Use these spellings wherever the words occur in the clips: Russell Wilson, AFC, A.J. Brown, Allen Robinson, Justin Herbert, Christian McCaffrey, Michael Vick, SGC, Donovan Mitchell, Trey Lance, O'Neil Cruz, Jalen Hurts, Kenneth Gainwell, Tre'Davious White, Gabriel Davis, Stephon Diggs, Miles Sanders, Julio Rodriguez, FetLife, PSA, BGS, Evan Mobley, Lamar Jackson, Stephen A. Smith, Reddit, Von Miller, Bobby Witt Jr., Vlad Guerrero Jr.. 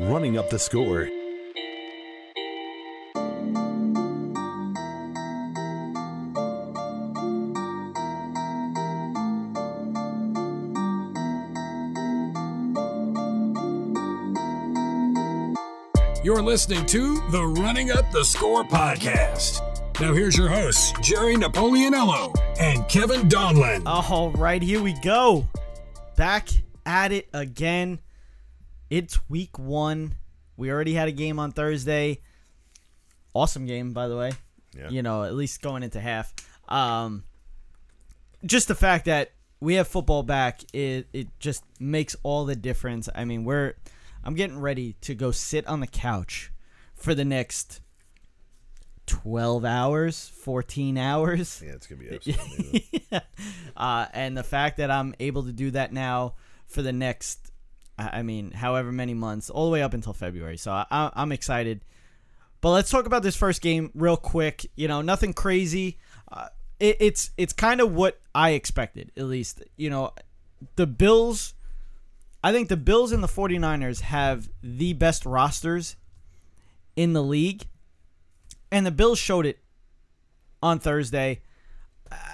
running up the score. You're listening to the Running Up the Score podcast. Now here's your hosts, Jerry Napoleonello and Kevin Donlin. All right, here we go. Back at it again. It's week one. We already had a game on Thursday. Awesome game, by the way. Yeah. You know, at least going into half. Just the fact that we have football back, it just makes all the difference. I mean, I'm getting ready to go sit on the couch for the next 12 hours, 14 hours. Yeah, it's going to be absolutely yeah. And the fact that I'm able to do that now for the next, I mean, however many months, all the way up until February. So I'm excited. But let's talk about this first game real quick. You know, nothing crazy. It's kind of what I expected, at least. You know, I think the Bills and the 49ers have the best rosters in the league, and the Bills showed it on Thursday.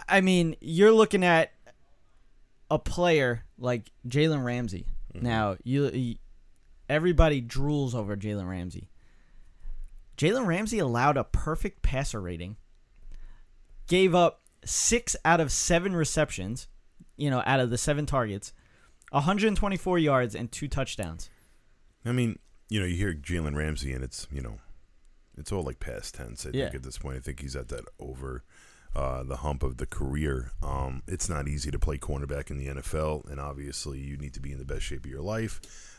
I mean, you're looking at a player like Jalen Ramsey. Mm-hmm. Now, everybody drools over Jalen Ramsey. Jalen Ramsey allowed a perfect passer rating, gave up 6 out of 7 receptions, you know, out of the 7 targets, 124 yards and 2 touchdowns. I mean, you know, you hear Jalen Ramsey and it's, you know, it's all like past tense, I think, at this point. I think he's at that over the hump of the career. It's not easy to play cornerback in the NFL, and obviously you need to be in the best shape of your life.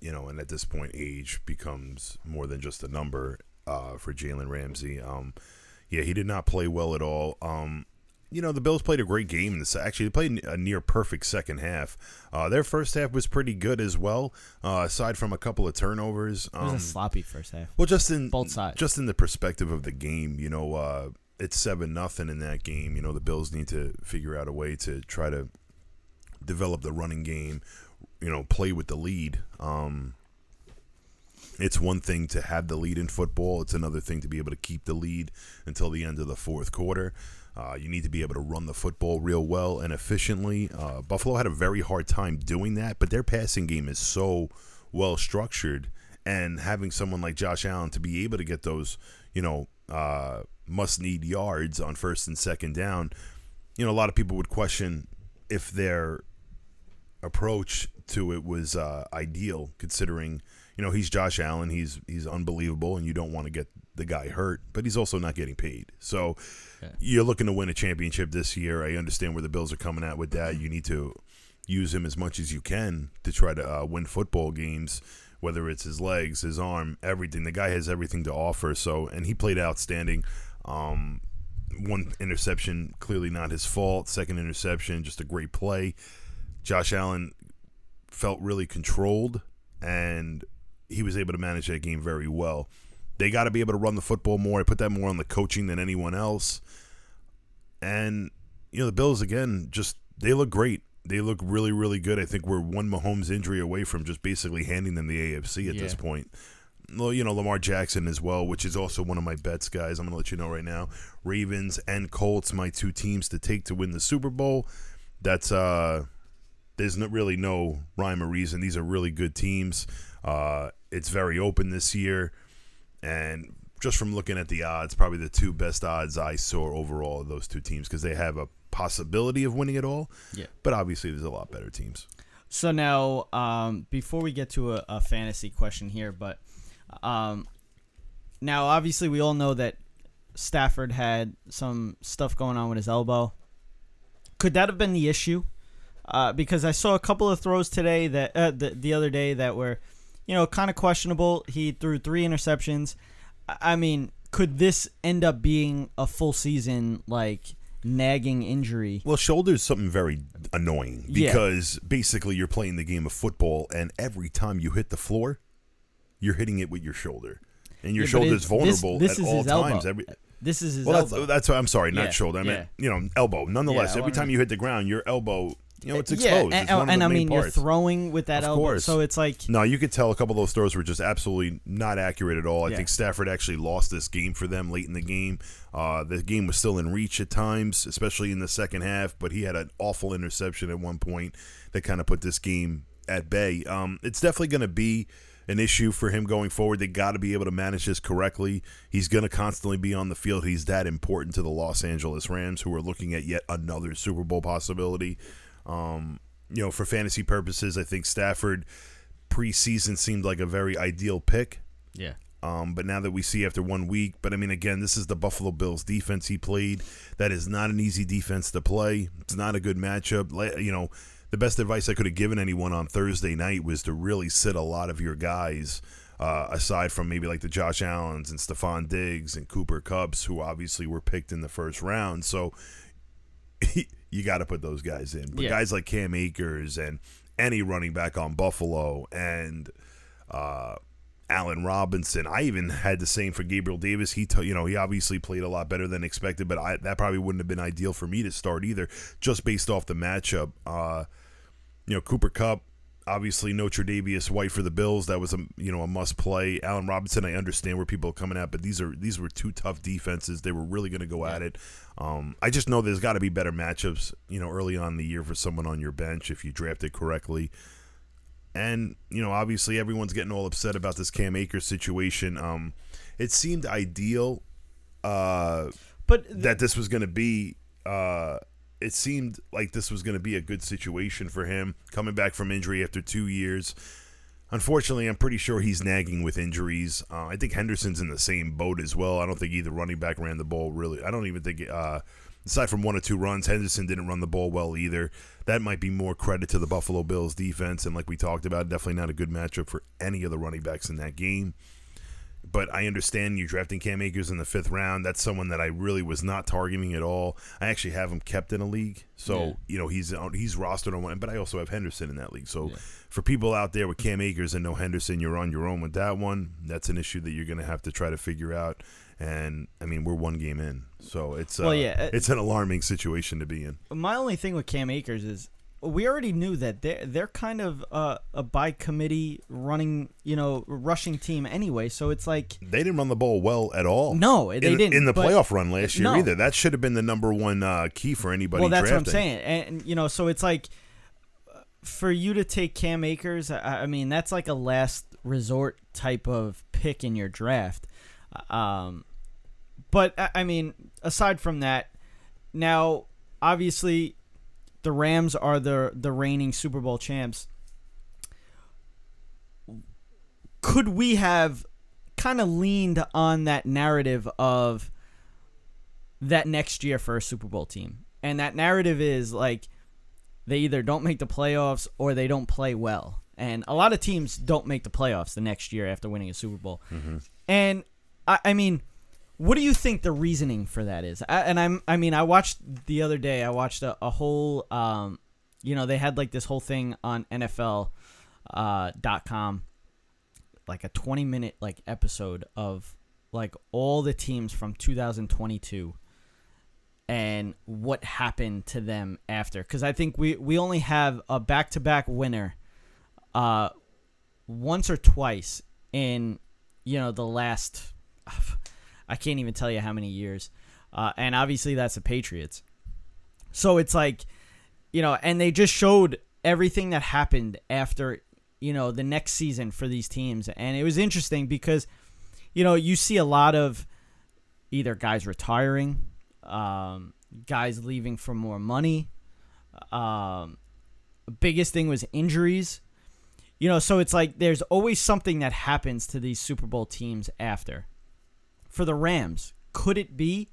You know, and at this point, age becomes more than just a number for Jalen Ramsey. Yeah, he did not play well at all. You know, the Bills played a great game in this. Actually, they played a near-perfect second half. Their first half was pretty good as well, aside from a couple of turnovers. It was a sloppy first half. Well, both sides. Just in the perspective of the game, you know, it's 7-0 in that game. You know, the Bills need to figure out a way to try to develop the running game, you know, play with the lead. It's one thing to have the lead in football. It's another thing to be able to keep the lead until the end of the fourth quarter. You need to be able to run the football real well and efficiently. Buffalo had a very hard time doing that, but their passing game is so well structured, and having someone like Josh Allen to be able to get those, you know, must-need yards on first and second down, you know, a lot of people would question if their approach to it was ideal, considering, you know, he's Josh Allen, he's unbelievable, and you don't want to get the guy hurt, but he's also not getting paid. So you're looking to win a championship this year. I understand where the Bills are coming at with that. You need to use him as much as you can to try to win football games, whether it's his legs, his arm, everything. The guy has everything to offer. So, and he played outstanding. One interception, clearly not his fault. Second interception, just a great play. Josh Allen felt really controlled, and he was able to manage that game very well. They got to be able to run the football more. I put that more on the coaching than anyone else. And, you know, the Bills, again, just they look great. They look really, really good. I think we're one Mahomes injury away from just basically handing them the AFC at this point. Well, you know, Lamar Jackson as well, which is also one of my bets, guys. I'm going to let you know right now. Ravens and Colts, my two teams to take to win the Super Bowl. That's there's really no rhyme or reason. These are really good teams. It's very open this year. And just from looking at the odds, probably the two best odds I saw overall of those two teams, because they have a possibility of winning it all. Yeah. But obviously, there's a lot better teams. So now, before we get to a fantasy question here, but now, obviously, we all know that Stafford had some stuff going on with his elbow. Could that have been the issue? Because I saw a couple of throws today that the other day that were, you know, kind of questionable. He threw 3 interceptions. I mean, could this end up being a full season, like, nagging injury? Well, shoulder's something very annoying because basically you're playing the game of football, and every time you hit the floor, you're hitting it with your shoulder. And your shoulder's vulnerable at all times. This is his elbow. That's why I'm sorry, not shoulder. I meant, you know, elbow. Nonetheless, every time you hit the ground, your elbow You know, it's exposed. Yeah, and I mean, you're throwing with that elbow, so it's like... No, you could tell a couple of those throws were just absolutely not accurate at all. I think Stafford actually lost this game for them late in the game. The game was still in reach at times, especially in the second half, but he had an awful interception at one point that kind of put this game at bay. It's definitely going to be an issue for him going forward. They got to be able to manage this correctly. He's going to constantly be on the field. He's that important to the Los Angeles Rams, who are looking at yet another Super Bowl possibility. You know, for fantasy purposes, I think Stafford preseason seemed like a very ideal pick. Yeah. But now that we see after 1 week, but I mean, again, this is the Buffalo Bills defense he played. That is not an easy defense to play. It's not a good matchup. You know, the best advice I could have given anyone on Thursday night was to really sit a lot of your guys, aside from maybe like the Josh Allens and Stephon Diggs and Cooper Cupps, who obviously were picked in the first round. So you got to put those guys in. But guys like Cam Akers and any running back on Buffalo and Allen Robinson. I even had the same for Gabriel Davis. He obviously played a lot better than expected, but that probably wouldn't have been ideal for me to start either, just based off the matchup. Cooper Kupp, obviously no Tre'Davious White for the Bills. That was a must play. Allen Robinson, I understand where people are coming at, but these were two tough defenses. They were really going to go at it. I just know there's got to be better matchups, early on in the year for someone on your bench if you draft it correctly. And, obviously everyone's getting all upset about this Cam Akers situation. It seemed ideal that this was going to be it seemed like this was going to be a good situation for him coming back from injury after 2 years. Unfortunately, I'm pretty sure he's nagging with injuries. I think Henderson's in the same boat as well. I don't think either running back ran the ball really. I don't even think, aside from one or two runs, Henderson didn't run the ball well either. That might be more credit to the Buffalo Bills defense. And like we talked about, definitely not a good matchup for any of the running backs in that game. But I understand you drafting Cam Akers in the fifth round. That's someone that I really was not targeting at all. I actually have him kept in a league. So, he's rostered on one. But I also have Henderson in that league. So, for people out there with Cam Akers and no Henderson, you're on your own with that one. That's an issue that you're going to have to try to figure out. And, I mean, we're one game in. So, it's an alarming situation to be in. My only thing with Cam Akers is we already knew that they're kind of a by committee running, rushing team anyway. So it's like they didn't run the ball well at all. No, they didn't in the playoff run last year either. That should have been the number one key for anybody. Well, that's drafting. What I'm saying, and so it's like for you to take Cam Akers. I mean, that's like a last resort type of pick in your draft. But I mean, aside from that, now obviously. The Rams are the reigning Super Bowl champs. Could we have kind of leaned on that narrative of that next year for a Super Bowl team? And that narrative is like they either don't make the playoffs or they don't play well. And a lot of teams don't make the playoffs the next year after winning a Super Bowl. Mm-hmm. And I mean, what do you think the reasoning for that is? I watched the other day. I watched a whole, they had like this whole thing on NFL.com, like a 20-minute like episode of like all the teams from 2022 and what happened to them after. Because I think we only have a back-to-back winner, once or twice in the last. I can't even tell you how many years. And obviously that's the Patriots. So it's like, and they just showed everything that happened after, the next season for these teams. And it was interesting because, you see a lot of either guys retiring, guys leaving for more money. Biggest thing was injuries. So it's like there's always something that happens to these Super Bowl teams after. For the Rams, could it be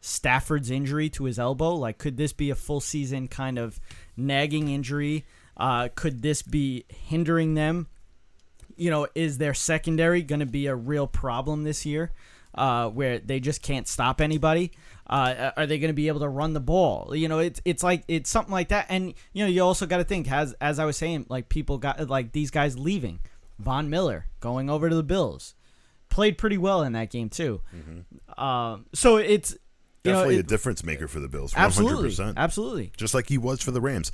Stafford's injury to his elbow? Like, could this be a full season kind of nagging injury? Could this be hindering them? Is their secondary going to be a real problem this year where they just can't stop anybody? Are they going to be able to run the ball? It's like it's something like that. And, you also got to think, as I was saying, like people got like these guys leaving. Von Miller going over to the Bills. Played pretty well in that game too. Mm-hmm. So it's Definitely a difference maker for the Bills. 100%. Absolutely. Just like he was for the Rams.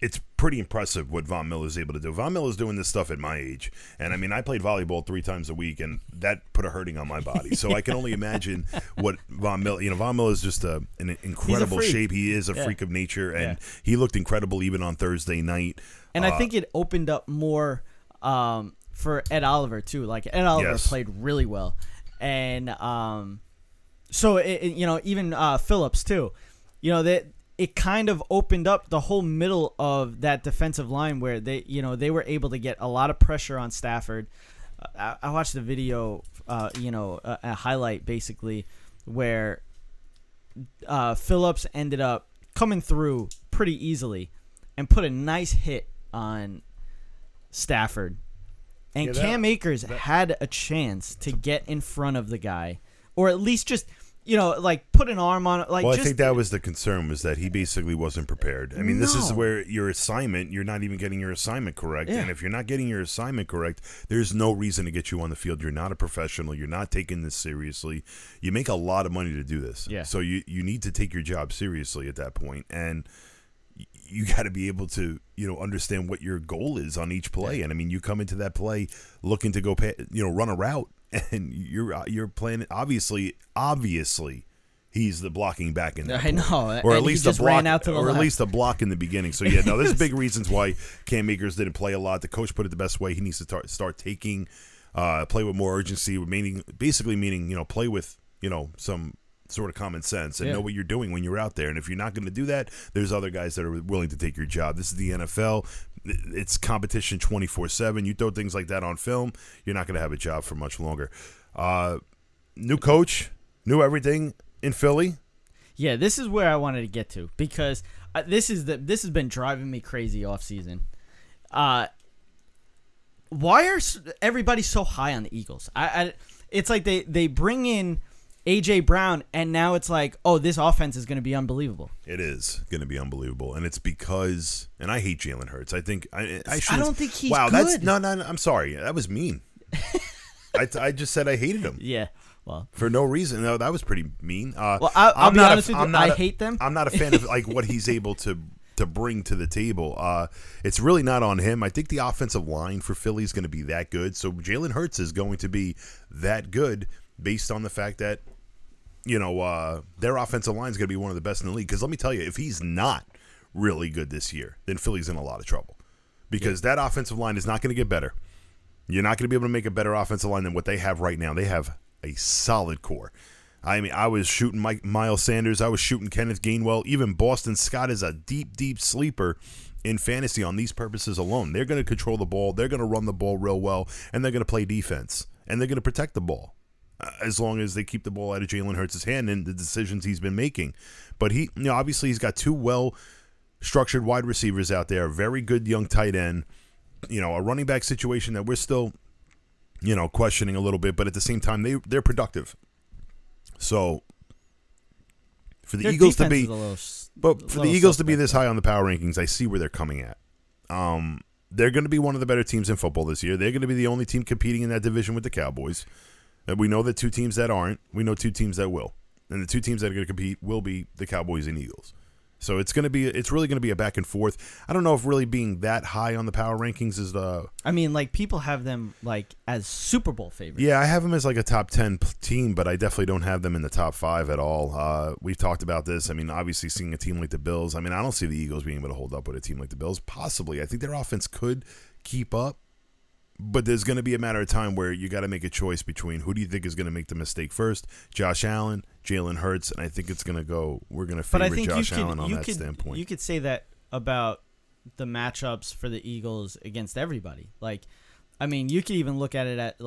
It's pretty impressive what Von Miller is able to do. Von Miller is doing this stuff at my age. And, I mean, I played volleyball 3 times a week, and that put a hurting on my body. So I can only imagine what Von Miller – Von Miller is just an incredible shape. He is a freak of nature, and he looked incredible even on Thursday night. And I think it opened up more for Ed Oliver, too. Like, Ed Oliver played really well. And so, even Phillips, too. It kind of opened up the whole middle of that defensive line where they were able to get a lot of pressure on Stafford. I watched the video, a highlight basically where Phillips ended up coming through pretty easily and put a nice hit on Stafford. And Cam Akers had a chance to get in front of the guy, or at least just put an arm on it. I think that was the concern, was that he basically wasn't prepared. I mean, this is where you're not even getting your assignment correct. Yeah. And if you're not getting your assignment correct, there's no reason to get you on the field. You're not a professional. You're not taking this seriously. You make a lot of money to do this. Yeah. So you need to take your job seriously at that point. And you got to be able to, understand what your goal is on each play. Yeah. And, I mean, you come into that play looking to go, run a route. And you're playing, obviously, he's the blocking back in. I know, or at least the block, or at least the block in the beginning. So there's big reasons why Cam Akers didn't play a lot. The coach put it the best way. He needs to start taking play with more urgency, meaning play with some sort of common sense and know what you're doing when you're out there. And if you're not going to do that, there's other guys that are willing to take your job. This is the NFL. It's competition 24/7. You throw things like that on film, you're not going to have a job for much longer. New coach, new everything in Philly. Yeah, this is where I wanted to get to, because this has been driving me crazy off season. Why are everybody so high on the Eagles? It's like they bring in A.J. Brown, and now it's like, oh, this offense is going to be unbelievable. It is going to be unbelievable, and it's because – and I hate Jalen Hurts. I think – I don't think he's good. That's – no, I'm sorry. That was mean. I just said I hated him. Yeah, well. For no reason. No, that was pretty mean. I'll be honest with you. I hate them. I'm not a fan of, what he's able to bring to the table. It's really not on him. I think the offensive line for Philly is going to be that good, so Jalen Hurts is going to be that good based on the fact that their offensive line is going to be one of the best in the league. Because let me tell you, if he's not really good this year, then Philly's in a lot of trouble. Because that offensive line is not going to get better. You're not going to be able to make a better offensive line than what they have right now. They have a solid core. I mean, I was shooting Miles Sanders. I was shooting Kenneth Gainwell. Even Boston Scott is a deep, deep sleeper in fantasy on these purposes alone. They're going to control the ball. They're going to run the ball real well. And they're going to play defense. And they're going to protect the ball, as long as they keep the ball out of Jalen Hurts' hand and the decisions he's been making. But he, obviously he's got 2 well-structured wide receivers out there, a very good young tight end, a running back situation that we're still, questioning a little bit. But at the same time, they're productive. So for the Eagles to be, this high on the power rankings, I see where they're coming at. They're going to be one of the better teams in football this year. They're going to be the only team competing in that division with the Cowboys. We know the 2 teams that aren't. We know 2 teams that will. And the 2 teams that are going to compete will be the Cowboys and Eagles. So it's really going to be a back and forth. I don't know if really being that high on the power rankings is the... I mean, people have them, as Super Bowl favorites. Yeah, I have them as, a top 10 team, but I definitely don't have them in the top 5 at all. We've talked about this. I mean, obviously seeing a team like the Bills. I mean, I don't see the Eagles being able to hold up with a team like the Bills. Possibly. I think their offense could keep up. But there's going to be a matter of time where you got to make a choice between who do you think is going to make the mistake first, Josh Allen, Jalen Hurts, and I think it's going to go. We're going to favor Josh Allen on that standpoint. You could say that about the matchups for the Eagles against everybody. I mean, you could even look at it at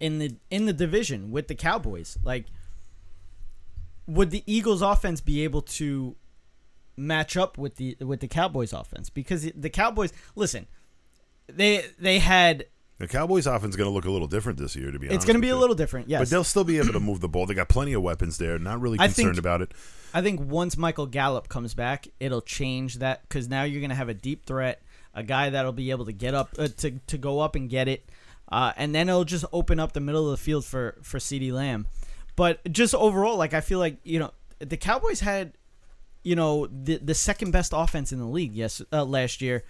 in the division with the Cowboys. Would the Eagles' offense be able to match up with the Cowboys' offense? Because the Cowboys, listen, they had. The Cowboys' offense is going to look a little different this year, to be honest. It's going to be a little different, yes. But they'll still be able to move the ball. They got plenty of weapons there. Not really concerned about it. I think once Michael Gallup comes back, it'll change that, because now you're going to have a deep threat, a guy that'll be able to get up to go up and get it, and then it'll just open up the middle of the field for CeeDee Lamb. But just overall, I feel like the Cowboys had, you know, the second best offense in the league last year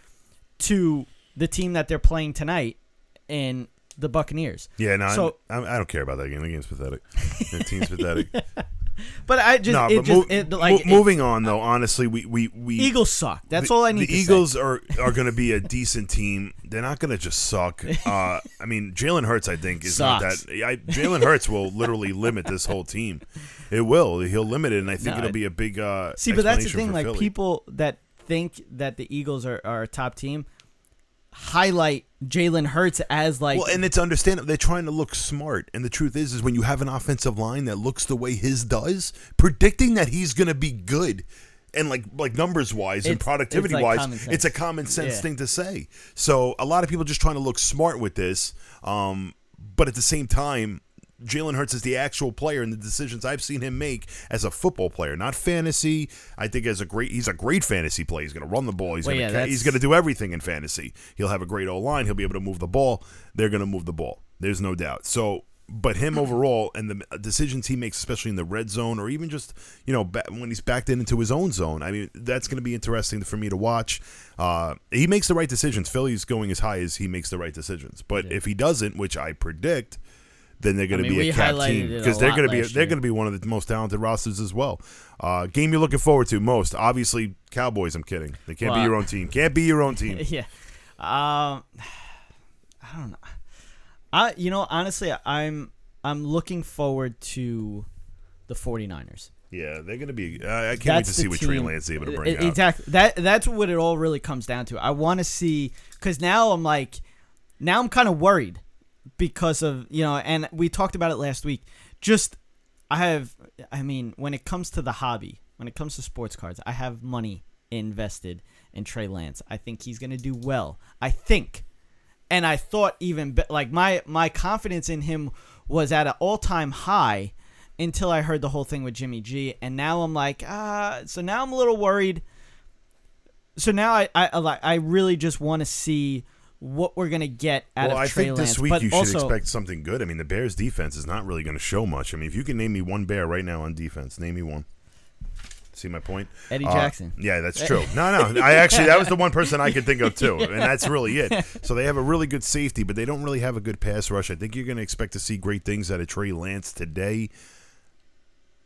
to the team that they're playing tonight and the Buccaneers. Yeah, no, so, I don't care about that game. The game's pathetic. The team's pathetic. But I just, no, it but just it, like, moving it, on though. Honestly, we Eagles suck. That's all I need. The Eagles say. are going to be a decent team. They're not going to just suck. I mean, Jalen Hurts, I think, is not that. Jalen Hurts will literally limit this whole team. It will. He'll limit it, and I think it'll be a big. See, but that's the thing. Like Philly. People that think that the Eagles are a top team highlight Jalen Hurts as like. Well, and it's understandable. They're trying to look smart. And the truth is when you have an offensive line that looks the way his does, predicting that he's going to be good and like numbers-wise and productivity-wise, it's a common sense thing to say. So a lot of people just trying to look smart with this. But at the same time, Jalen Hurts is the actual player in the decisions I've seen him make as a football player, not fantasy. I think he's a great fantasy player. He's going to run the ball. He's going to do everything in fantasy. He'll have a great O-line. He'll be able to move the ball. They're going to move the ball. There's no doubt. So, but him overall and the decisions he makes, especially in the red zone or even just, you know, when he's backed into his own zone, I mean, that's going to be interesting for me to watch. He makes the right decisions. Philly's going as high as he makes the right decisions. But if he doesn't, which I predict, then they're going to be a cap team because they're going to be one of the most talented rosters as well. Game you're looking forward to most, obviously Cowboys. I'm kidding. They can't be your own team. Can't be your own team. Yeah. I don't know. Honestly, I'm looking forward to the 49ers. Yeah, they're going to be. I can't wait to see what Trey Lance is able to bring. Exactly. That's what it all really comes down to. I want to see because now I'm kind of worried. Because of, and we talked about it last week. When it comes to the hobby, when it comes to sports cards, I have money invested in Trey Lance. I think he's going to do well. I think. And I thought even, like, my confidence in him was at an all-time high until I heard the whole thing with Jimmy G. And now I'm like, so now I'm a little worried. So now I really just want to see what we're going to get out of Trey Lance. Well, I think this week should expect something good. I mean, the Bears' defense is not really going to show much. I mean, if you can name me one Bear right now on defense, name me one. See my point? Eddie Jackson. Yeah, that's true. No. I actually, that was the one person I could think of, too, and that's really it. So they have a really good safety, but they don't really have a good pass rush. I think you're going to expect to see great things out of Trey Lance today,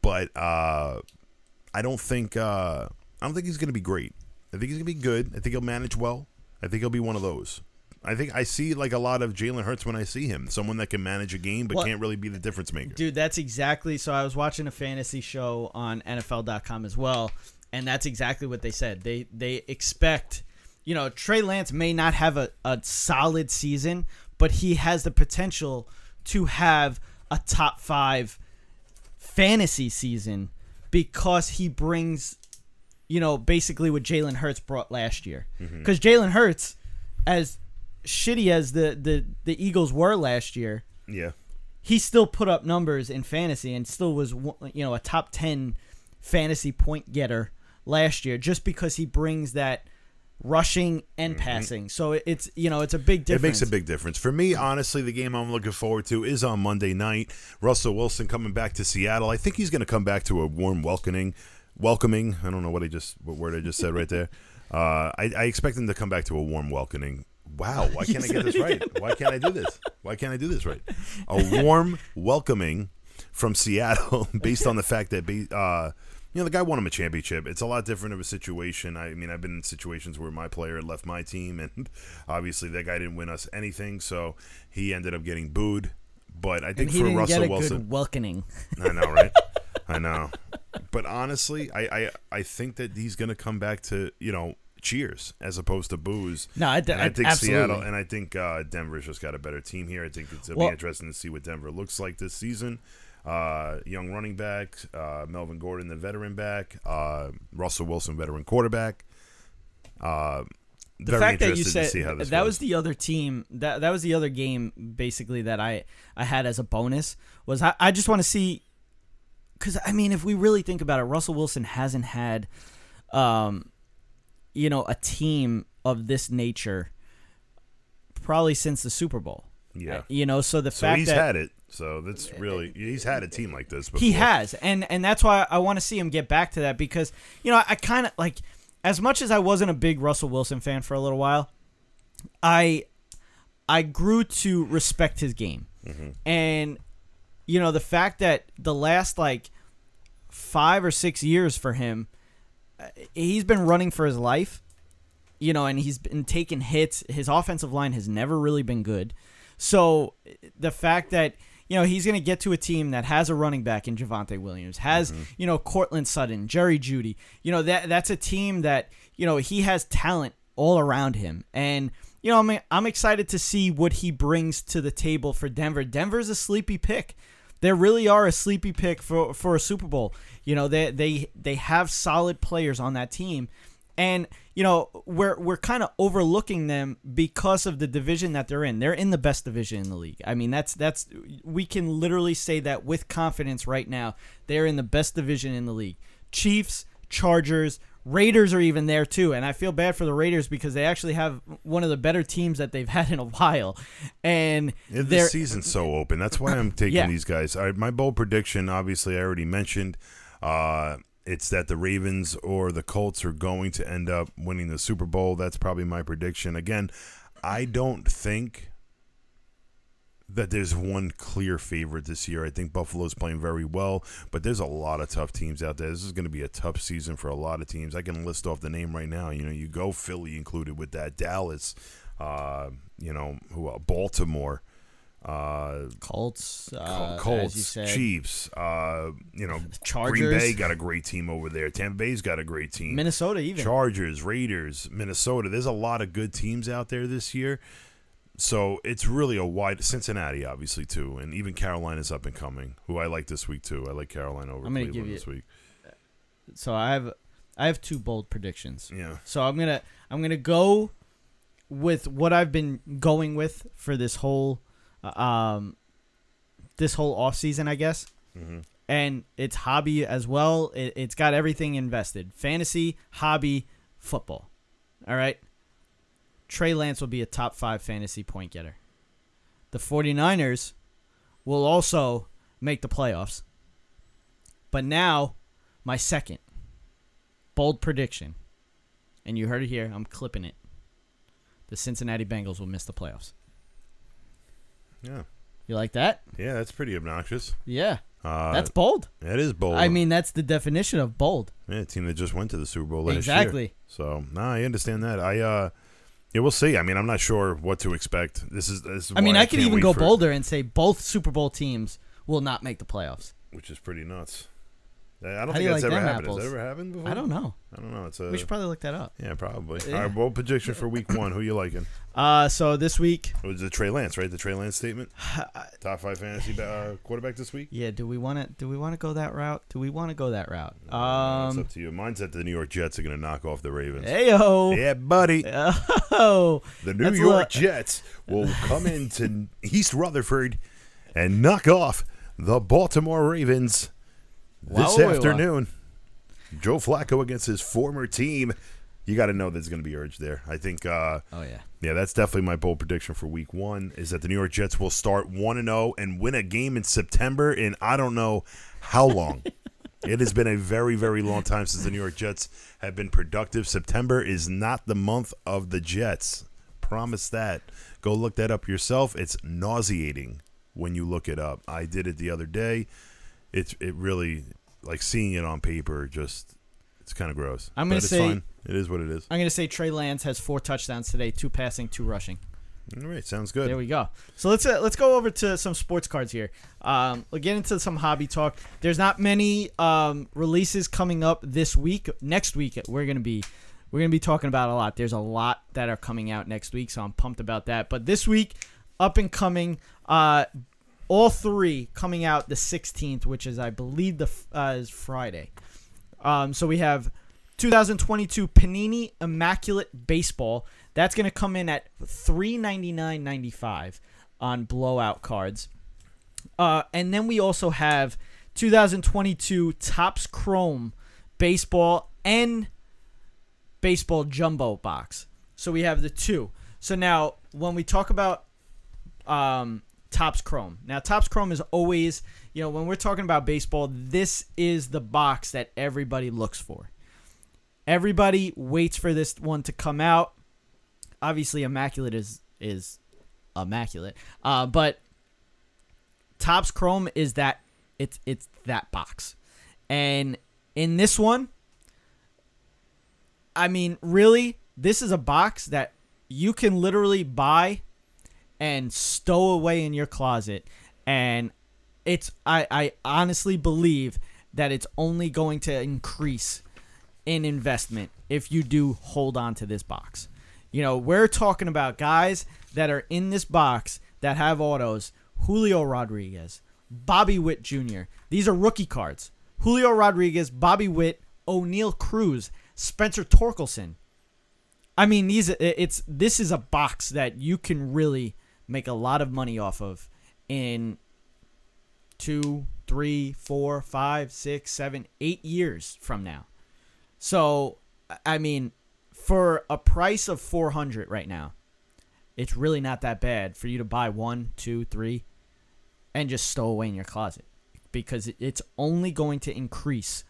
but I don't think he's going to be great. I think he's going to be good. I think he'll manage well. I think he'll be one of those. I think I see like a lot of Jalen Hurts when I see him. Someone that can manage a game but can't really be the difference maker. Dude, that's exactly. So I was watching a fantasy show on NFL.com as well, and that's exactly what they said. They expect, Trey Lance may not have a solid season, but he has the potential to have a top 5 fantasy season because he brings basically what Jalen Hurts brought last year. Because Jalen Hurts, as shitty as the Eagles were last year, he still put up numbers in fantasy and still was, a top 10 fantasy point getter last year just because he brings that rushing and passing. So it's, it's a big difference. It makes a big difference. For me, honestly, the game I'm looking forward to is on Monday night. Russell Wilson coming back to Seattle. I think he's going to come back to a warm welcoming. I don't know what word I just said right there. I expect him to come back to a warm welcoming. Wow, why can't I get this right? Why can't I do this? Why can't I do this right? A warm welcoming from Seattle, based on the fact that the guy won him a championship. It's a lot different of a situation. I mean, I've been in situations where my player had left my team, and obviously that guy didn't win us anything, so he ended up getting booed. But I think for Russell Wilson, good welcoming. I know, right? I know. But honestly, I think that he's going to come back to, cheers as opposed to boos. No, I think absolutely. Seattle and I think Denver's just got a better team here. I think it's going to be interesting to see what Denver looks like this season. Young running back, Melvin Gordon, the veteran back, Russell Wilson, veteran quarterback. The fact that you said that was the other team, that was the other game basically that I had as a bonus was I just want to see. Because, I mean, if we really think about it, Russell Wilson hasn't had, a team of this nature probably since the Super Bowl. Yeah. So the fact that he's had it. So that's really, he's had a team like this before. He has, and that's why I want to see him get back to that, because, you know, I kind of, like, as much as I wasn't a big Russell Wilson fan for a little while, I grew to respect his game. Mm-hmm. And, you know, the fact that the last, like, 5 or 6 years for him, he's been running for his life, you know, and he's been taking hits. His offensive line has never really been good. So the fact that, you know, he's going to get to a team that has a running back in Javante Williams, has, mm-hmm. you know, Cortland Sutton, Jerry Jeudy, you know, that's a team that, you know, he has talent all around him. And, you know, I mean, I'm excited to see what he brings to the table for Denver. Denver's a sleepy pick. They really are a sleepy pick for a Super Bowl. You know, they have solid players on that team. And, you know, we're kind of overlooking them because of the division that they're in. They're in the best division in the league. I mean, that's we can literally say that with confidence right now. They're in the best division in the league. Chiefs, Chargers, Raiders are even there too. And I feel bad for the Raiders because they actually have one of the better teams that they've had in a while. And yeah, this season's so open. That's why I'm taking these guys. My bold prediction, obviously, I already mentioned. It's that the Ravens or the Colts are going to end up winning the Super Bowl. That's probably my prediction. Again, I don't think that there's one clear favorite this year. I think Buffalo's playing very well, but there's a lot of tough teams out there. This is going to be a tough season for a lot of teams. I can list off the name right now. You know, you go Philly included with that, Dallas, you know, Baltimore. Colts, as you said. Chiefs, you know, Chargers. Green Bay got a great team over there. Tampa Bay's got a great team. Minnesota, even Chargers, Raiders, Minnesota. There's a lot of good teams out there this year, so it's really a wide. Cincinnati, obviously, too, and even Carolina's up and coming, who I like this week too. I like Carolina over Cleveland this week. So I have two bold predictions. Yeah. So I'm gonna go with what I've been going with for this whole. This whole offseason, I guess. Mm-hmm. And it's hobby as well. It's got everything invested. Fantasy, hobby, football. All right? Trey Lance will be a top 5 fantasy point getter. The 49ers will also make the playoffs. But now, my second bold prediction. And you heard it here. I'm clipping it. The Cincinnati Bengals will miss the playoffs. Yeah. You like that? Yeah, that's pretty obnoxious. Yeah. That's bold. That is bold. I mean, that's the definition of bold. Yeah, a team that just went to the Super Bowl last year. So, no, I understand that. Yeah, we'll see. I mean, I'm not sure what to expect. This is I mean, I could even go bolder and say both Super Bowl teams will not make the playoffs. Which is pretty nuts. I don't think that's ever happened. Apples? Has that ever happened before? I don't know. We should probably look that up. Yeah, probably. Yeah. All right, bold prediction for week one. Who you liking? So this week. It was the Trey Lance, right? The Trey Lance statement? Top 5 fantasy quarterback this week? Yeah, do we want to go that route? It's up to you. Mine's that the New York Jets are going to knock off the Ravens. Heyo. Yeah, buddy. Oh. The New York Jets will come into East Rutherford and knock off the Baltimore Ravens. This afternoon, Joe Flacco against his former team. You got to know there's going to be urge there. I think. Yeah, that's definitely my bold prediction for week one is that the New York Jets will start 1-0 and win a game in September in I don't know how long. It has been a very, very long time since the New York Jets have been productive. September is not the month of the Jets. Promise that. Go look that up yourself. It's nauseating when you look it up. I did it the other day. It really, like seeing it on paper, just it's kind of gross. I'm going to say fine. It is what it is. I'm going to say Trey Lance has 4 touchdowns today, 2 passing, 2 rushing. All right, sounds good. There we go. So let's go over to some sports cards here. We'll get into some hobby talk. There's not many releases coming up this week. Next week we're going to be talking about a lot. There's a lot that are coming out next week, so I'm pumped about that. But this week, up and coming. All 3 coming out the 16th, which is, I believe, is Friday. So we have 2022 Panini Immaculate Baseball. That's going to come in at $399.95 on blowout cards. And then we also have 2022 Topps Chrome Baseball and Baseball Jumbo Box. So we have the 2. So now when we talk about Topps Chrome. Now, Topps Chrome is always, you know, when we're talking about baseball, this is the box that everybody looks for. Everybody waits for this one to come out. Obviously, immaculate is immaculate, but Topps Chrome is that it's that box. And in this one, I mean, really, this is a box that you can literally buy and stow away in your closet, and it's I honestly believe that it's only going to increase in investment if you do hold on to this box. You know, we're talking about guys that are in this box that have autos. Julio Rodriguez, Bobby Witt Jr. These are rookie cards. Julio Rodriguez, Bobby Witt, O'Neil Cruz, Spencer Torkelson. I mean, this is a box that you can really make a lot of money off of in 2, 3, 4, 5, 6, 7, 8 years from now. So, I mean, for a price of $400 right now, it's really not that bad for you to buy 1, 2, 3, and just stow away in your closet, because it's only going to increase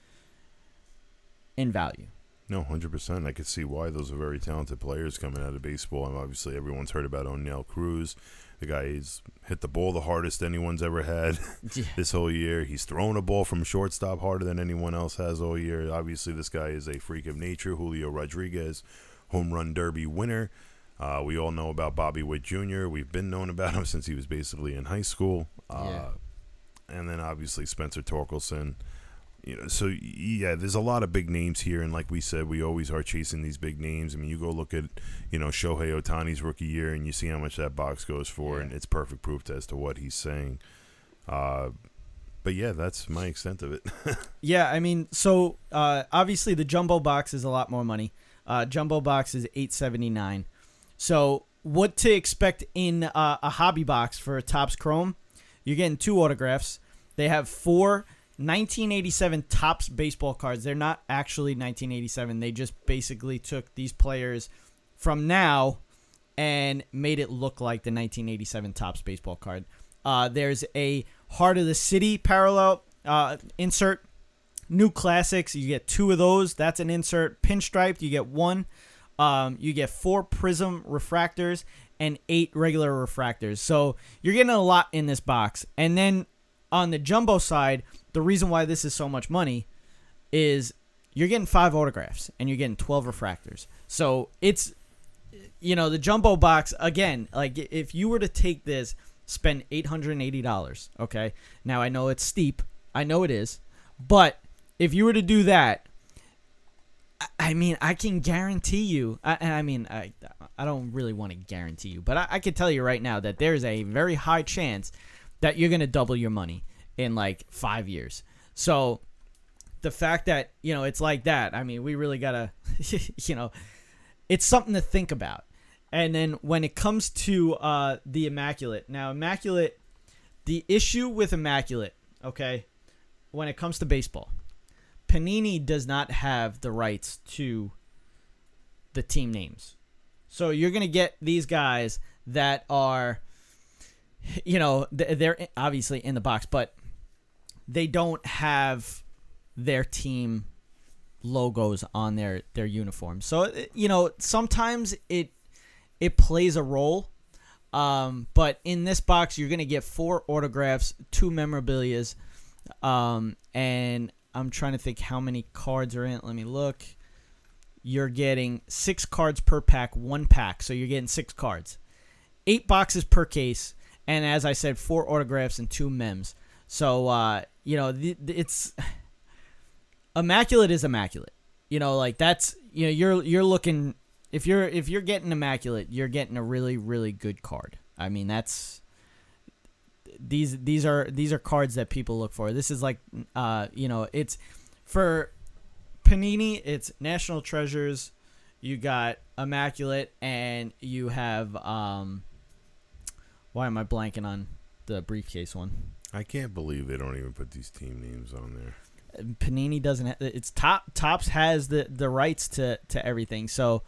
in value. No, 100%. I could see why. Those are very talented players coming out of baseball. And obviously, everyone's heard about O'Neil Cruz. The guy has hit the ball the hardest anyone's ever had this whole year. He's thrown a ball from shortstop harder than anyone else has all year. Obviously, this guy is a freak of nature. Julio Rodriguez, home run derby winner. We all know about Bobby Witt Jr. We've been known about him since he was basically in high school. And then, obviously, Spencer Torkelson. You know, so, yeah, there's a lot of big names here, and like we said, we always are chasing these big names. I mean, you go look at, you know, Shohei Ohtani's rookie year, and you see how much that box goes for, and it's perfect proof as to what he's saying. But, yeah, that's my extent of it. Yeah, I mean, so, obviously, the jumbo box is a lot more money. Jumbo box is $879. So, what to expect in a hobby box for a Topps Chrome? You're getting 2 autographs. They have 4 1987 Topps baseball cards. They're not actually 1987. They just basically took these players from now and made it look like the 1987 Topps baseball card. There's a Heart of the City parallel insert. New Classics, you get 2 of those. That's an insert. Pinstriped, you get 1. You get 4 Prism refractors and 8 regular refractors. So you're getting a lot in this box. And then on the jumbo side, the reason why this is so much money is you're getting 5 autographs and you're getting 12 refractors. So it's, you know, the jumbo box, again, like if you were to take this, spend $880, okay? Now I know it's steep. I know it is. But if you were to do that, I mean, I can guarantee you, I don't really want to guarantee you, but I can tell you right now that there's a very high chance that you're going to double your money in like 5 years. So the fact that, you know, it's like that, I mean, we really got to, you know, it's something to think about. And then when it comes to the Immaculate, now Immaculate, the issue with Immaculate, okay, when it comes to baseball, Panini does not have the rights to the team names. So you're going to get these guys that are, you know, they're obviously in the box, but they don't have their team logos on their uniform. So, you know, sometimes it plays a role. But in this box, you're going to get 4 autographs, 2 memorabilias, and I'm trying to think how many cards are in it. Let me look. You're getting 6 cards per pack, 1 pack. So you're getting 6 cards, 8 boxes per case. And as I said, 4 autographs and 2 mems. So, you know, it's Immaculate is Immaculate. You know, like that's, you know, you're looking, if you're getting Immaculate, you're getting a really, really good card. I mean, that's these are cards that people look for. This is like, you know, it's for Panini, it's National Treasures. You got Immaculate and you have, why am I blanking on the briefcase one? I can't believe they don't even put these team names on there. Panini doesn't have, it's Topps has the rights to everything. So,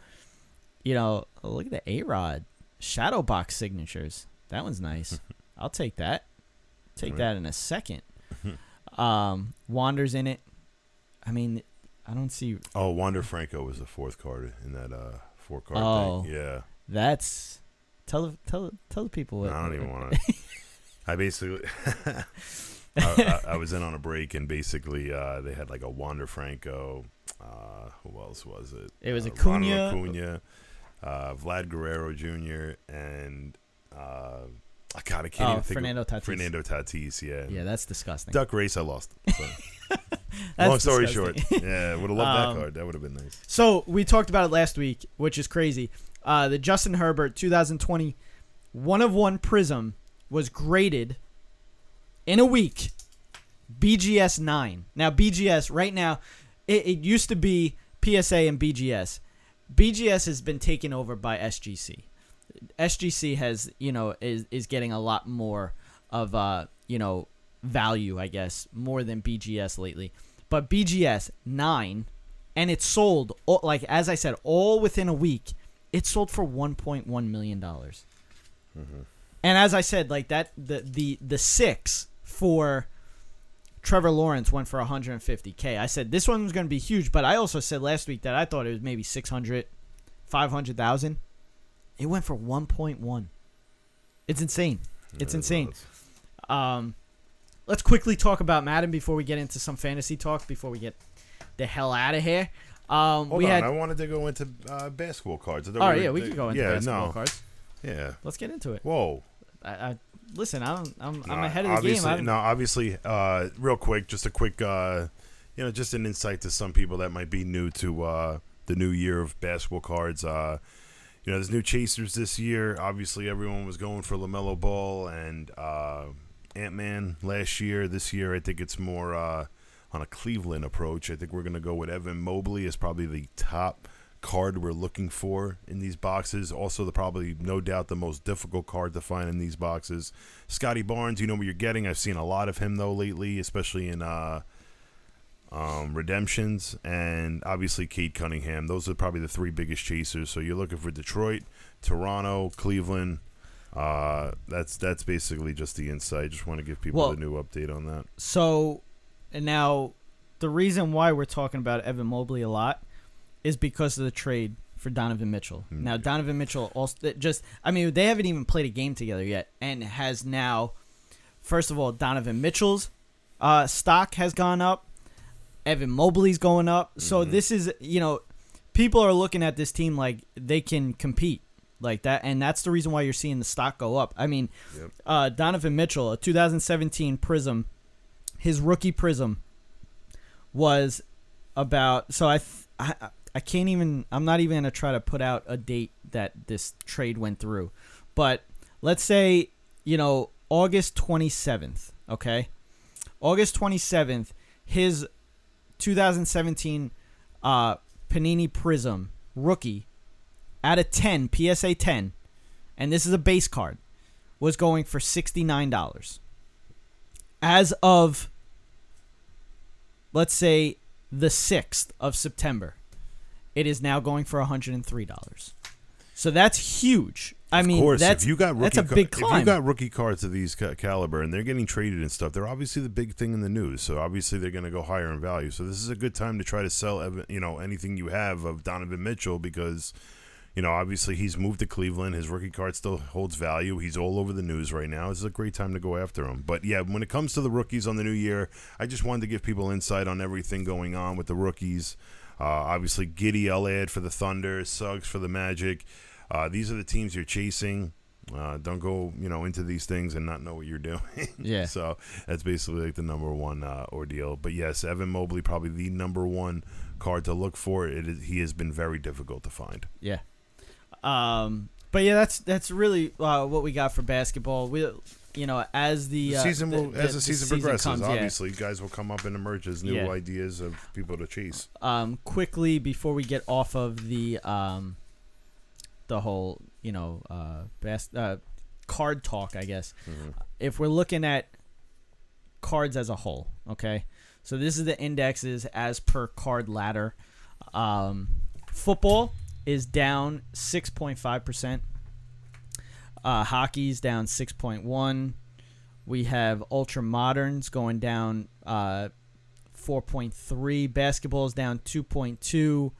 you know, look at the A-Rod shadow box signatures. That one's nice. I'll take that. Take that in a second. Wander's in it. I mean, I don't see. Oh, Wander Franco was the fourth card in that four-card thing. Yeah. That's tell the people. What, no, I don't even want to. I basically I was in on a break, and basically they had like a Wander Franco. Who else was it? It was Acuna, Vlad Guerrero Jr., and God, I can't even think. Fernando Tatis, yeah. Yeah, that's disgusting. Duck race, I lost. So. Long story short, yeah, would have loved that card. That would have been nice. So we talked about it last week, which is crazy. The Justin Herbert 2020 1-of-1 Prism was graded in a week BGS 9. Now, BGS right now, it used to be PSA and BGS. BGS has been taken over by SGC. SGC has, is getting a lot more of, value, I guess, more than BGS lately. But BGS 9, and it sold, like as I said, all within a week. It sold for $1.1 million. Mm-hmm. And as I said, like that, the 6 for Trevor Lawrence went for $150K. I said this one was going to be huge, but I also said last week that I thought it was maybe 600, 500,000. It went for 1.1. It's insane. It's insane. Let's quickly talk about Madden before we get into some fantasy talk, before we get the hell out of here. I wanted to go into basketball cards. We could go into basketball cards. Yeah. Let's get into it. Whoa. I'm ahead of the game. Real quick, just a quick, just an insight to some people that might be new to the new year of basketball cards. There's new chasers this year. Obviously, everyone was going for LaMelo Ball and Ant-Man last year. This year, I think it's more on a Cleveland approach. I think we're going to go with Evan Mobley as probably the top card we're looking for in these boxes. Also, probably no doubt the most difficult card to find in these boxes. Scotty Barnes, you know what you're getting. I've seen a lot of him, though, lately, especially in redemptions, and obviously Cade Cunningham. Those are probably the three biggest chasers. So you're looking for Detroit, Toronto, Cleveland. That's basically just the insight. Just want to give people the new update on that. So, and now the reason why we're talking about Evan Mobley a lot is because of the trade for Donovan Mitchell. Mm-hmm. Now Donovan Mitchell they haven't even played a game together yet, and has now. First of all, Donovan Mitchell's stock has gone up. Evan Mobley's going up. So this is, people are looking at this team like they can compete like that. And that's the reason why you're seeing the stock go up. I mean, Donovan Mitchell, a 2017 Prism, his rookie Prism was about, so I can't even, I'm not even going to try to put out a date that this trade went through. But let's say, August 27th, okay? August 27th, his 2017 Panini Prism rookie out of 10, PSA 10, and this is a base card, was going for $69. As of, let's say, the 6th of September, it is now going for $103. So that's huge. That's a big climb. If you got rookie cards of these caliber and they're getting traded and stuff, they're obviously the big thing in the news. So obviously they're going to go higher in value. So this is a good time to try to sell, anything you have of Donovan Mitchell because, obviously he's moved to Cleveland. His rookie card still holds value. He's all over the news right now. This is a great time to go after him. But yeah, when it comes to the rookies on the new year, I just wanted to give people insight on everything going on with the rookies. Obviously, Giddey, Elliott for the Thunder, Suggs for the Magic. These are the teams you're chasing. Don't go, into these things and not know what you're doing. Yeah. So that's basically like the number one ordeal. But yes, Evan Mobley probably the number one card to look for. He has been very difficult to find. Yeah. But yeah, that's really what we got for basketball. We. As the season progresses, obviously, guys will come up and emerge as new ideas of people to chase. Quickly before we get off of the whole card talk, I guess. Mm-hmm. If we're looking at cards as a whole, okay. So this is the indexes as per card ladder. Football is down 6.5%. Hockey's down 6.1. We have Ultra Moderns going down 4.3. Basketball's down 2.2.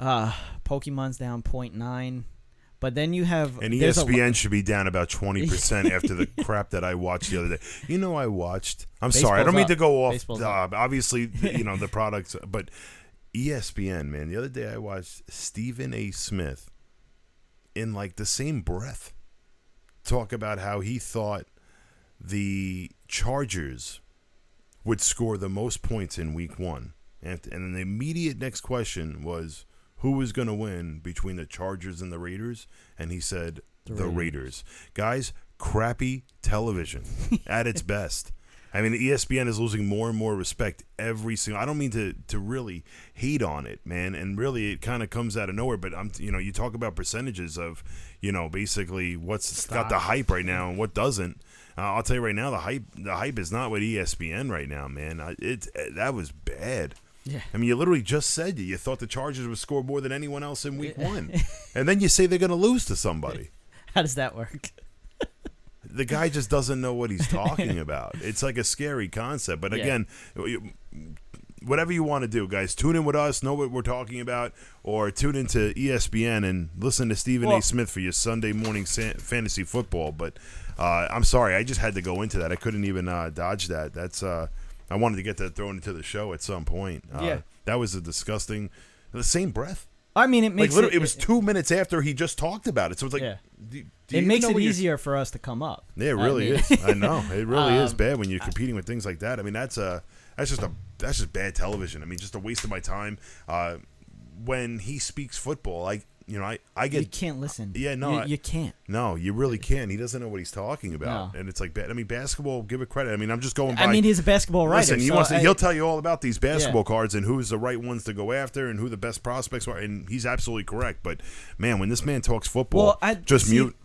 Pokemon's down 0.9. But then you have... And ESPN should be down about 20% after the crap that I watched the other day. You know, I watched... Sorry. I don't mean to go off. Obviously, you know, the products. But ESPN, man. The other day I watched Stephen A. Smith in, like, the same breath talk about how he thought the Chargers would score the most points in week one. And then the immediate next question was... Who was going to win between the Chargers and the Raiders? And he said, the Raiders. Guys, crappy television at its best. I mean, ESPN is losing more and more respect every single... I don't mean to really hate on it, man. And really, it kind of comes out of nowhere. But, you talk about percentages of, basically what's got the hype right now and what doesn't. I'll tell you right now, the hype is not with ESPN right now, man. That was bad. Yeah. I mean, you literally just said you thought the Chargers would score more than anyone else in week one. And then you say they're going to lose to somebody. How does that work? The guy just doesn't know what he's talking about. It's like a scary concept. But again, whatever you want to do, guys, tune in with us, know what we're talking about, or tune into ESPN and listen to Stephen A. Smith for your Sunday morning fantasy football. But I'm sorry, I just had to go into that. I couldn't even dodge that. That's... I wanted to get that thrown into the show at some point. That was a disgusting... The same breath. I mean, it makes like, it was 2 minutes after he just talked about it. So it's like... Yeah. Do it makes it easier for us to come up. Yeah, it really is. I know. It really is bad when you're competing with things like that. I mean, that's just bad television. I mean, just a waste of my time. When he speaks football, I get... You can't listen. Yeah, no. You can't. No, you really can't. He doesn't know what he's talking about. No. And it's like bad. I mean, basketball, give it credit. I mean, I'm just going by... I mean, he's a basketball writer. Listen, he'll tell you all about these basketball cards and who's the right ones to go after and who the best prospects are. And he's absolutely correct. But, man, when this man talks football, mute.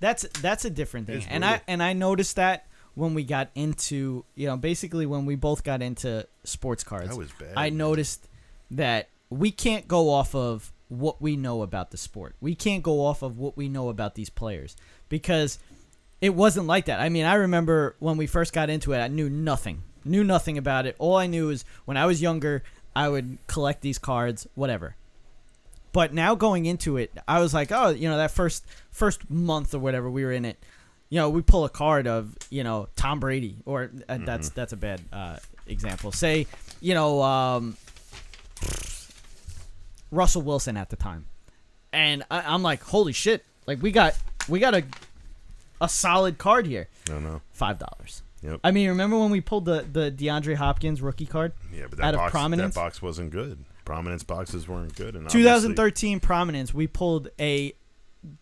That's a different thing. And I noticed that when we got into... basically when we both got into sports cards. That was bad. I noticed that we can't go off of... what we know about the sport. We can't go off of what we know about these players because it wasn't like that. I mean, I remember when we first got into it, I knew nothing about it. All I knew is when I was younger, I would collect these cards, whatever. But now going into it, I was like, that first month or whatever we were in it, we pull a card of, Tom Brady or that's a bad example. Say, Russell Wilson at the time. And I'm like, holy shit. Like, we got a solid card here. Oh, no. $5. Yep. I mean, remember when we pulled the DeAndre Hopkins rookie card? Yeah, but that box wasn't good. Prominence boxes weren't good. And 2013 Prominence, we pulled a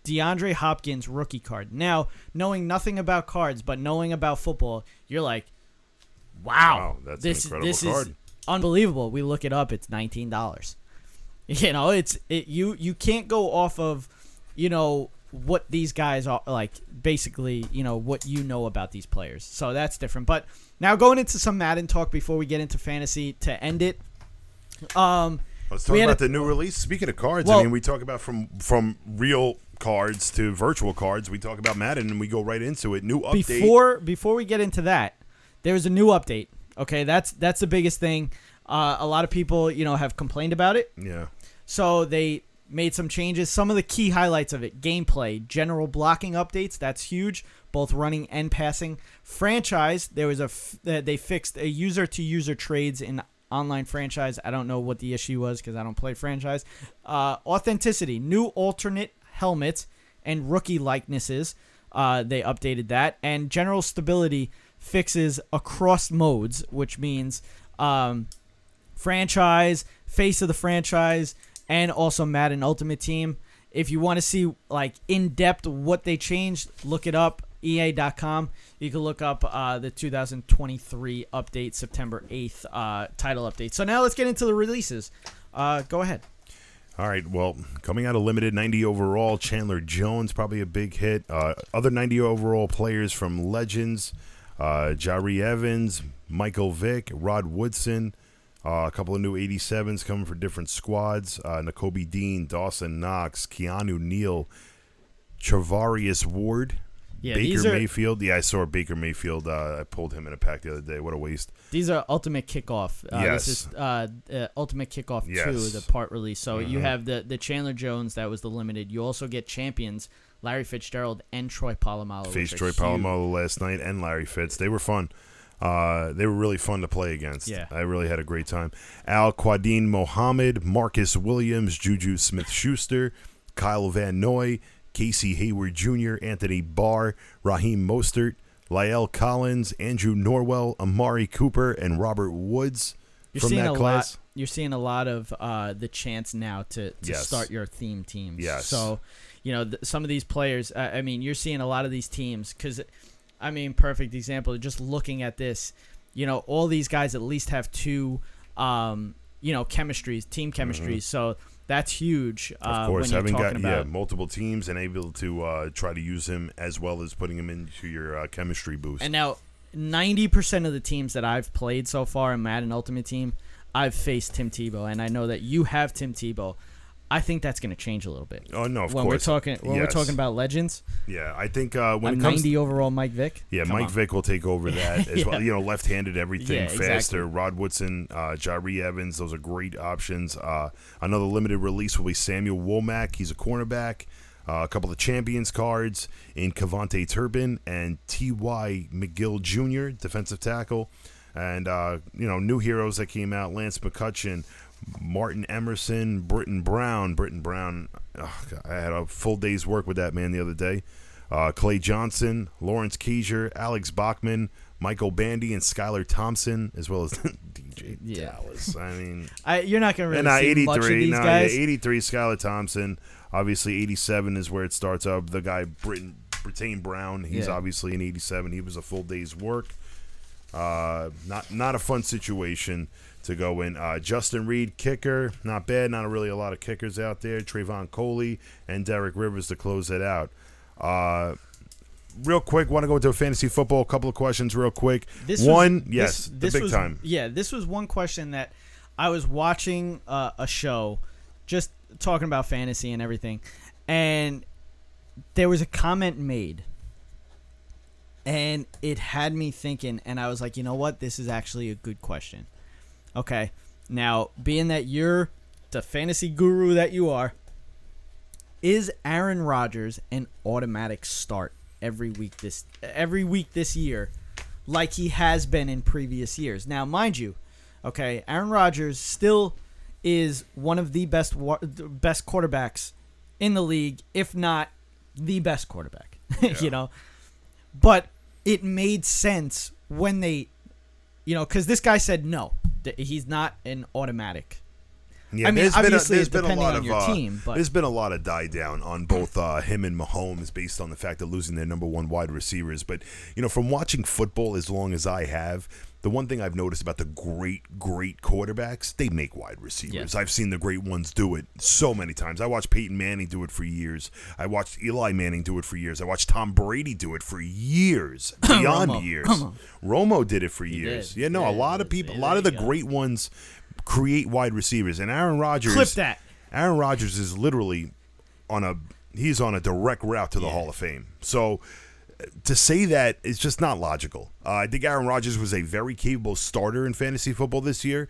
DeAndre Hopkins rookie card. Now, knowing nothing about cards, but knowing about football, you're like, wow. That's an incredible card. Is unbelievable. We look it up. It's $19. You can't go off of, what these guys are like, basically, what you know about these players. So that's different. But now going into some Madden talk before we get into fantasy to end it. Let's talk about the new release. Speaking of cards, we talk about from real cards to virtual cards. We talk about Madden and we go right into it. New update. Before we get into that, there's a new update. Okay, that's the biggest thing. A lot of people, have complained about it. Yeah. So they made some changes. Some of the key highlights of it: gameplay, general blocking updates. That's huge, both running and passing. Franchise. There was they fixed a user-to-user trades in online franchise. I don't know what the issue was because I don't play franchise. Authenticity, new alternate helmets and rookie likenesses. They updated that, and general stability fixes across modes, which means franchise, face of the franchise, and also Madden Ultimate Team. If you want to see like in depth what they changed, look it up, EA.com. You can look up the 2023 update, September 8th title update. So now let's get into the releases. Go ahead. All right, well, coming out of Limited, 90 overall, Chandler Jones, probably a big hit. Other 90 overall players from Legends, Jari Evans, Michael Vick, Rod Woodson. A couple of new 87s coming for different squads. N'Kobe Dean, Dawson Knox, Keanu Neal, Charvarius Ward, Yeah, Baker Mayfield. Yeah, I saw Baker Mayfield. I pulled him in a pack the other day. What a waste. These are Ultimate Kickoff. Yes. This is Ultimate Kickoff 2, the part release. So you have the Chandler Jones. That was the limited. You also get champions Larry Fitzgerald and Troy Polamalu. Faced Troy Polamalu last night and Larry Fitz. They were fun. They were really fun to play against. Yeah. I really had a great time. Al Quadin Mohammed, Marcus Williams, Juju Smith-Schuster, Kyle Van Noy, Casey Hayward Jr., Anthony Barr, Raheem Mostert, La'el Collins, Andrew Norwell, Amari Cooper, and Robert Woods. You're seeing a lot of the chance now to start your theme teams. Yes. So, you know, some of these players, I mean, you're seeing a lot of these teams because, I mean, perfect example, just looking at this, you know, all these guys at least have two, you know, chemistries, team chemistries. So that's huge. Of course, having got multiple teams and able to try to use him as well as putting him into your chemistry boost. And now 90% of the teams that I've played so far in Madden Ultimate Team, I've faced Tim Tebow, and I know that you have Tim Tebow. I think that's going to change a little bit. Oh no, of course. We're talking about legends. Yeah, I think when it comes 90 overall, Mike Vick. Yeah, Mike Vick will take over that as well. You know, left-handed everything faster. Exactly. Rod Woodson, Jari Evans, those are great options. Another limited release will be Samuel Womack. He's a cornerback. A couple of champions cards in Kavonte Turpin and T.Y. McGill Jr., defensive tackle, and you know, new heroes that came out: Lance McCutcheon, Martin Emerson, Britton Brown. Oh, God, I had a full day's work with that man the other day. Clay Johnson, Lawrence Keijer, Alex Bachman, Michael Bandy, and Skylar Thompson, as well as DJ Dallas. I mean, you're not going to really see much of these guys. Yeah, 83, Skylar Thompson. Obviously, 87 is where it starts up. The guy, Britton Brown, he's obviously an 87. He was a full day's work. Not a fun situation to go in. Justin Reed, kicker, not bad. Not really a lot of kickers out there. Trevon Coley and Derek Rivers to close it out. Real quick, want to go into fantasy football. A couple of questions real quick. This was one question that I was watching a show just talking about fantasy and everything, and there was a comment made, and it had me thinking, and I was like, you know what? This is actually a good question. Okay, now, being that you're the fantasy guru that you are, is Aaron Rodgers an automatic start every week this year like he has been in previous years? Now, mind you, okay, Aaron Rodgers still is one of the best quarterbacks in the league, if not the best quarterback, you know? But it made sense when they, you know, because this guy said no. He's not an automatic. Yeah, I mean, obviously, it's depending on your team. But there's been a lot of die down on both him and Mahomes based on the fact that losing their number one wide receivers. But, you know, from watching football as long as I have, the one thing I've noticed about the great quarterbacks, they make wide receivers. Yeah. I've seen the great ones do it so many times. I watched Peyton Manning do it for years. I watched Eli Manning do it for years. I watched Tom Brady do it for years, beyond years. Romo did it for years. Did. Yeah, no, yeah, a lot of people, a lot of the great ones create wide receivers. And Aaron Rodgers, clip that. Aaron Rodgers is literally on a direct route to the Hall of Fame. So to say that is just not logical. I think Aaron Rodgers was a very capable starter in fantasy football this year.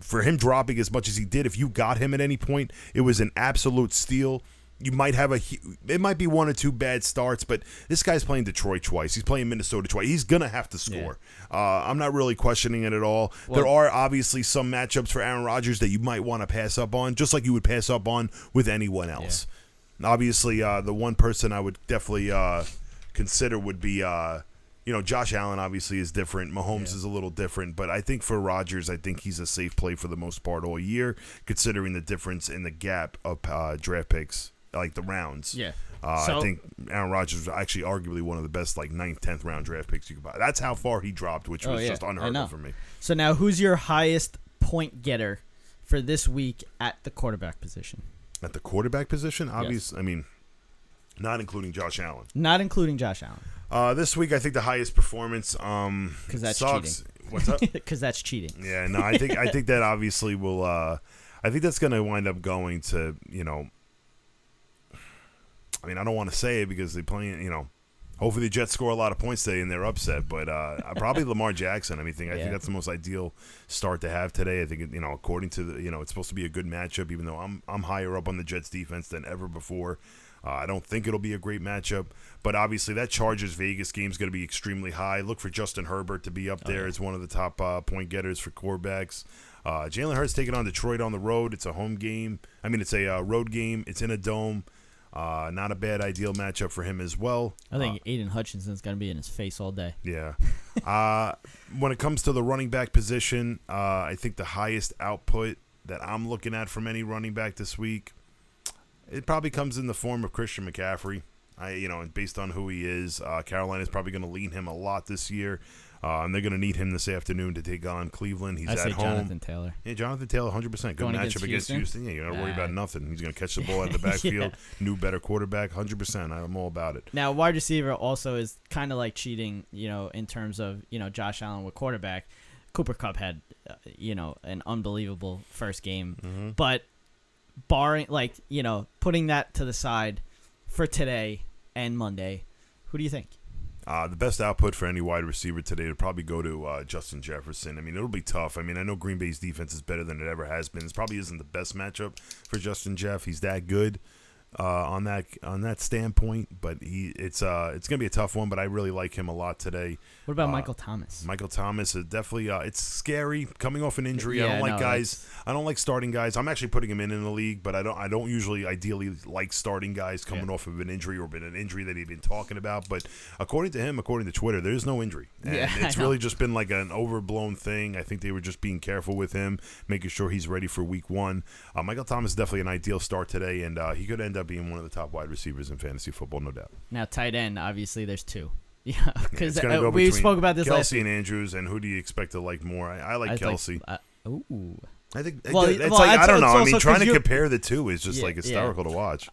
For him dropping as much as he did, if you got him at any point, it was an absolute steal. You might have it might be one or two bad starts, but this guy's playing Detroit twice. He's playing Minnesota twice. He's going to have to score. Yeah. I'm not really questioning it at all. Well, there are obviously some matchups for Aaron Rodgers that you might want to pass up on, just like you would pass up on with anyone else. Yeah. Obviously, the one person I would definitely consider would be, you know, Josh Allen obviously is different. Mahomes is a little different, but I think for Rodgers, I think he's a safe play for the most part all year, considering the difference in the gap of draft picks, like the rounds. Yeah. So, I think Aaron Rodgers was actually arguably one of the best, like, 9th, 10th round draft picks you could buy. That's how far he dropped, which was just unheard of for me. So now, who's your highest point getter for this week at the quarterback position? At the quarterback position? Obviously, yes. I mean, not including Josh Allen. This week, I think the highest performance because that's sucks. Cheating. What's up? Because that's cheating. Yeah, no, I think that obviously will I think that's going to wind up going to, you know, I mean, I don't want to say it because they play, you know, Hopefully the Jets score a lot of points today and they're upset, but probably Lamar Jackson. I mean, I think that's the most ideal start to have today. I think, you know, according to the, you know, it's supposed to be a good matchup, even though I'm higher up on the Jets defense than ever before. I don't think it'll be a great matchup, but obviously that Chargers-Vegas game is going to be extremely high. Look for Justin Herbert to be up there as one of the top point getters for quarterbacks. Jalen Hurts taking on Detroit on the road. It's a home game. I mean, it's a road game. It's in a dome. Not a bad ideal matchup for him as well. I think Aiden Hutchinson's going to be in his face all day. Yeah. When it comes to the running back position, I think the highest output that I'm looking at from any running back this week, it probably comes in the form of Christian McCaffrey. Based on who he is, Carolina's probably going to lean him a lot this year. And they're going to need him this afternoon to take on Cleveland. He's at home. Jonathan Taylor. Yeah, Jonathan Taylor, 100%. Good matchup against Houston. Yeah, you don't worry about nothing. He's going to catch the ball at the backfield. Yeah. New, better quarterback, 100%. I'm all about it. Now, wide receiver also is kind of like cheating, in terms of, Josh Allen with quarterback. Cooper Kupp had, an unbelievable first game. Mm-hmm. But barring, putting that to the side for today and Monday, who do you think? The best output for any wide receiver today would probably go to Justin Jefferson. I mean, it'll be tough. I mean, I know Green Bay's defense is better than it ever has been. This probably isn't the best matchup for Justin Jeff. He's that good on that standpoint, but it's going to be a tough one, but I really like him a lot today. What about Michael Thomas? Michael Thomas is definitely it's scary coming off an injury. I don't like starting guys. I'm actually putting him in the league, but I don't usually ideally like starting guys coming off of an injury or been an injury that he'd been talking about, but according to Twitter, there's no injury. And it's really just been like an overblown thing. I think they were just being careful with him, making sure he's ready for week one. Michael Thomas is definitely an ideal start today, and he could end up being one of the top wide receivers in fantasy football, no doubt. Now, tight end, obviously, there's two. Yeah, because we spoke about this last week. Kelsey and Andrews, and who do you expect to like more? I like Kelsey. I don't know. I mean, trying to compare the two is just hysterical to watch. When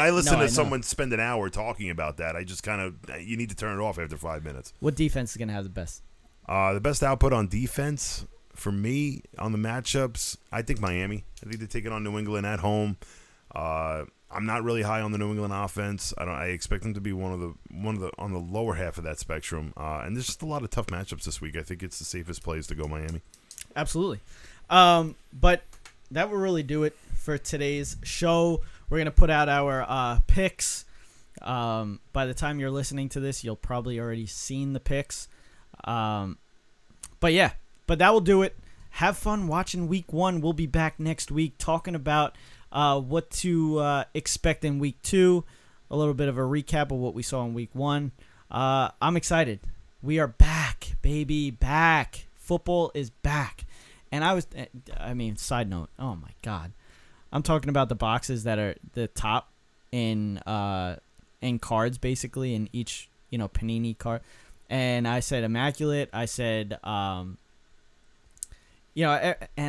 I listen to someone spend an hour talking about that, I just you need to turn it off after 5 minutes. What defense is going to have the best? The best output on defense for me on the matchups, I think Miami. I think they're taking on New England at home. I'm not really high on the New England offense. I expect them to be one of the on the lower half of that spectrum. And there's just a lot of tough matchups this week. I think it's the safest plays to go Miami. Absolutely. But that will really do it for today's show. We're gonna put out our picks. By the time you're listening to this, you'll probably already seen the picks. But that will do it. Have fun watching Week 1. We'll be back next week talking about what to expect in Week 2, a little bit of a recap of what we saw in Week 1. I'm excited. We are back, baby, back. Football is back. And side note, oh, my God. I'm talking about the boxes that are the top in cards, basically, in each, Panini card. And I said immaculate. I said, and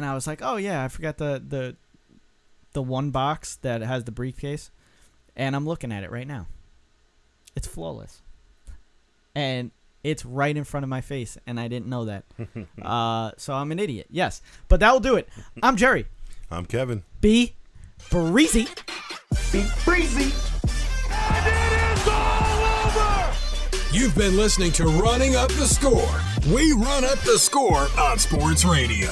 I was like, oh, yeah, I forgot the one box that has the briefcase, and I'm looking at it right now. It's flawless. And it's right in front of my face, and I didn't know that. So I'm an idiot, yes. But that will do it. I'm Jerry. I'm Kevin. Be breezy. Be breezy. And it is all over! You've been listening to Running Up the Score. We run up the score on Sports Radio.